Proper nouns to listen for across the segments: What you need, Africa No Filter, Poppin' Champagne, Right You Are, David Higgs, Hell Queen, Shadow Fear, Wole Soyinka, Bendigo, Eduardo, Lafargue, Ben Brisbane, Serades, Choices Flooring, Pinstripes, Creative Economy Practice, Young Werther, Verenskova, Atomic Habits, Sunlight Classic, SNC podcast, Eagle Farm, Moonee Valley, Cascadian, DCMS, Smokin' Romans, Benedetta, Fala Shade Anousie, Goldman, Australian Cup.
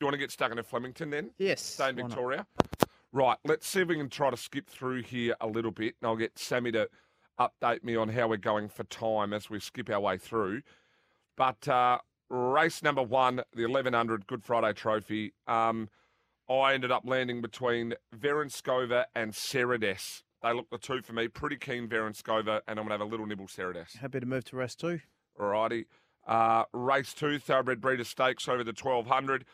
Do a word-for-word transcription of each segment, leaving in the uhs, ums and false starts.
you want to get stuck into Flemington then? Yes. Stay in Victoria. Not? Right, let's see if we can try to skip through here a little bit, and I'll get Sammy to update me on how we're going for time as we skip our way through. But uh, race number one, the eleven hundred Good Friday Trophy, um, I ended up landing between Verenskova and Serades. They look the two for me. Pretty keen Verenskova, and I'm going to have a little nibble Serades. Happy to move to race two. All righty. Uh, race two, Thoroughbred Breeder Stakes over the twelve hundred.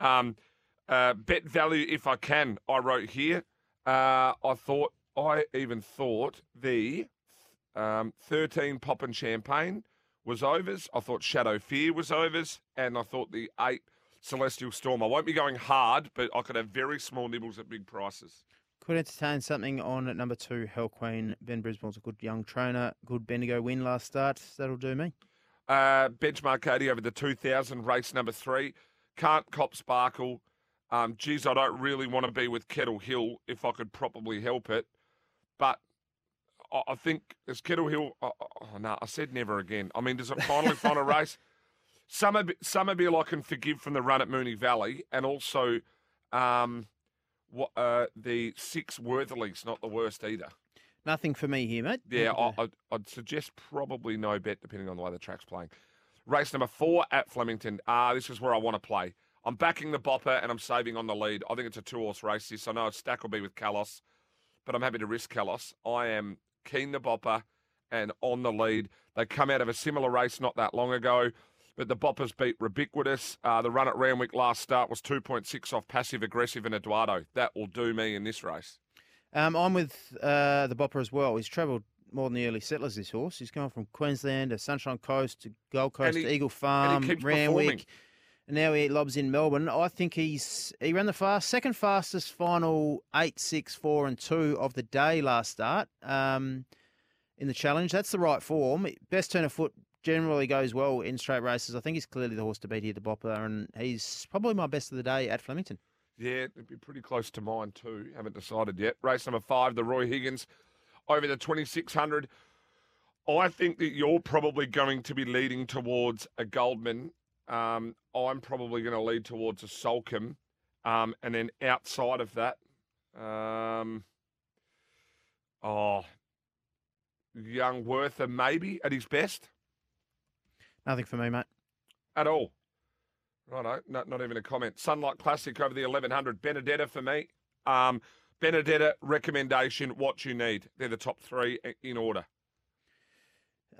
Um, uh, bet value if I can, I wrote here. Uh, I thought, I even thought the um, thirteen Poppin' Champagne was overs. I thought Shadow Fear was overs. And I thought the eight Celestial Storm. I won't be going hard, but I could have very small nibbles at big prices. Could entertain something on at number two, Hell Queen. Ben Brisbane's a good young trainer. Good Bendigo win last start. That'll do me. Uh, benchmark Cody over the two thousand, race number three. Can't cop Sparkle. Um, geez, I don't really want to be with Kettle Hill if I could probably help it. But I, I think, is Kettle Hill... Oh, oh, no, I said never again. I mean, does it finally find a race? Summer, Summerville I can forgive from the run at Moonee Valley, and also... Um, What, uh, the six Worthies, not the worst either. Nothing for me here, mate. Yeah, I, I'd, I'd suggest probably no bet, depending on the way the track's playing. Race number four at Flemington. Ah, this is where I want to play. I'm backing the bopper, and I'm saving on the lead. I think it's a two-horse race this. I know a stack will be with Kalos, but I'm happy to risk Kalos. I am keen the bopper and on the lead. They come out of a similar race not that long ago, but the boppers beat Rebiquitous. Uh, the run at Randwick last start was two point six off Passive Aggressive and Eduardo. That will do me in this race. Um, I'm with uh, the bopper as well. He's travelled more than the early settlers, this horse. He's gone from Queensland to Sunshine Coast to Gold Coast he, to Eagle Farm, and Randwick. Performing. And now he lobs in Melbourne. I think he's he ran the fast, second fastest final eight, six, four and two of the day last start um, in the challenge. That's the right form. Best turn of foot. Generally goes well in straight races. I think he's clearly the horse to beat here, the bopper, and he's probably my best of the day at Flemington. Yeah, it'd be pretty close to mine too. Haven't decided yet. Race number five, the Roy Higgins over the twenty-six hundred. I think that you're probably going to be leading towards a Goldman. Um, I'm probably going to lead towards a Sulkham. Um, and then outside of that, um, oh, Young Werther maybe at his best. Nothing for me, mate. At all. Righto, no, not even a comment. Sunlight Classic over the eleven hundred. Benedetta for me. Um, Benedetta, recommendation, what you need. They're the top three in order.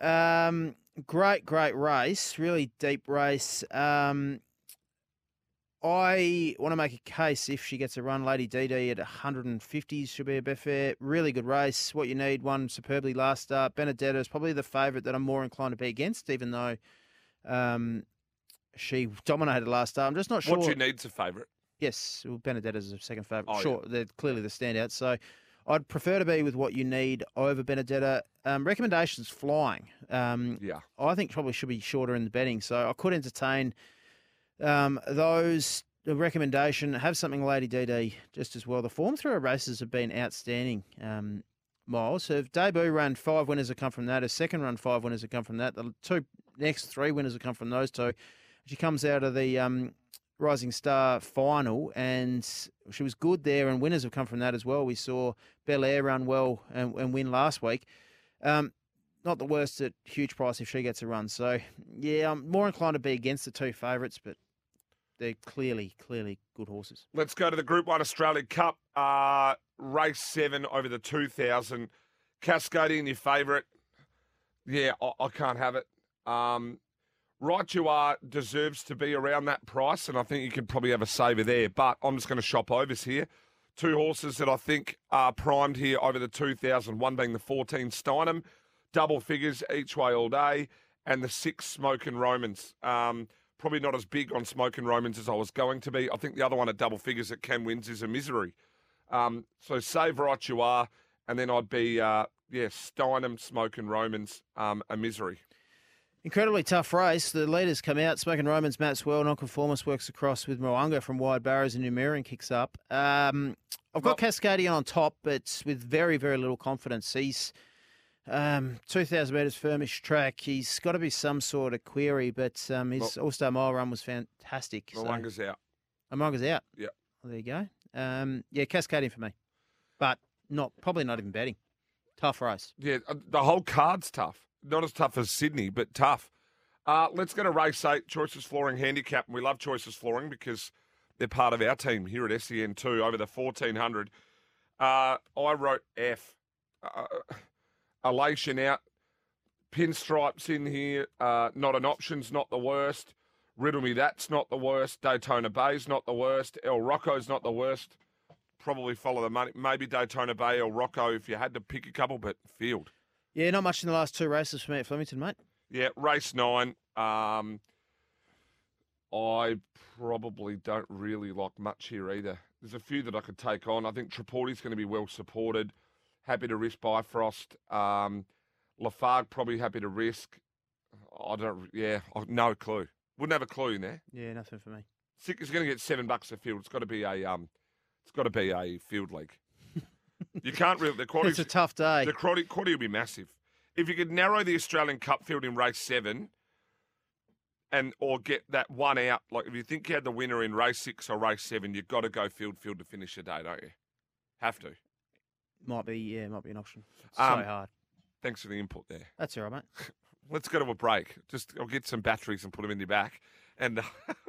Um, great, great race. Really deep race. Um, I want to make a case if she gets a run. Lady Didi at one hundred fifties should be a Betfair. Really good race. What you need, won superbly last start. Benedetta is probably the favourite that I'm more inclined to be against, even though um, she dominated last start. I'm just not sure. What you need's a favourite. Yes, well, Benedetta's a second favourite. Oh, sure, yeah. They're clearly the standout. So I'd prefer to be with what you need over Benedetta. Um, recommendations flying. Um, yeah. I think probably should be shorter in the betting. So I could entertain... Um, those the recommendation have something, Lady Didi, just as well. The form through her races have been outstanding. Um, Miles, her debut run five winners have come from that. Her second run five winners have come from that. The two next three winners have come from those two. She comes out of the um, Rising Star final and she was good there, and winners have come from that as well. We saw Bel Air run well and, and win last week. Um, Not the worst at huge price if she gets a run. So, yeah, I'm more inclined to be against the two favourites, but they're clearly, clearly good horses. Let's go to the Group one Australian Cup. Uh, race seven over the two thousand. Cascadian, your favourite. Yeah, I, I can't have it. Um, Right You Are deserves to be around that price, and I think you could probably have a saver there. But I'm just going to shop overs here. Two horses that I think are primed here over the two thousand, one being the fourteen Steinem, double figures each way all day, and the six Smokin' Romans. Um, probably not as big on Smokin' Romans as I was going to be. I think the other one at double figures that Cam wins is a misery. Um, so save Right You Are, and then I'd be, uh, yeah, Steinem, Smokin' Romans, um, a misery. Incredibly tough race. The leaders come out. Smokin' Romans, Matt's well. Nonconformist works across with Moanga from wide barrows, and Numerian kicks up. Um, I've got well, Cascadian on top, but with very, very little confidence. He's... Um, two thousand metres firmish track. He's got to be some sort of query, but um, his well, All-Star Mile run was fantastic. Moanga's so. out. Amaga's out. Yeah. Well, there you go. Um, yeah, Cascadian for me. But not probably not even betting. Tough race. Yeah, the whole card's tough. Not as tough as Sydney, but tough. Uh, let's go to race eight, Choices Flooring Handicap. And we love Choices Flooring because they're part of our team here at S E N two over the fourteen hundred. Uh, I wrote F. Uh, elation out. Pinstripes in here. Uh, not an option's not the worst. Riddle Me That's not the worst. Daytona Bay's not the worst. El Rocco's not the worst. Probably follow the money. Maybe Daytona Bay, El Rocco, if you had to pick a couple, but field. Yeah, not much in the last two races for me at Flemington, mate. Yeah, race nine. Um, I probably don't really like much here either. There's a few that I could take on. I think Treporti's going to be well supported. Happy to risk Bifrost. Um, Lafargue probably happy to risk. I don't, yeah, no clue. Wouldn't have a clue in there. Yeah, nothing for me. Sick is going to get seven bucks a field. It's got to be a, um, it's got to be a field league. You can't really. The quality. It's a tough day. The quality, quality will be massive. If you could narrow the Australian Cup field in race seven, and or get that one out. Like if you think you had the winner in race six or race seven, you've got to go field field to finish the day, don't you? Have to. Might be, yeah, might be an option. It's um, so hard. Thanks for the input there. That's all right, mate. Let's go to a break. Just I'll get some batteries and put them in your back and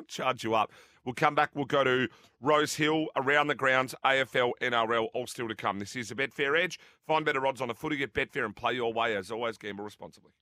charge you up. We'll come back. We'll go to Rose Hill, around the grounds, A F L, N R L, all still to come. This is the Betfair Edge. Find better odds on the footy. Get Betfair and play your way. As always, gamble responsibly.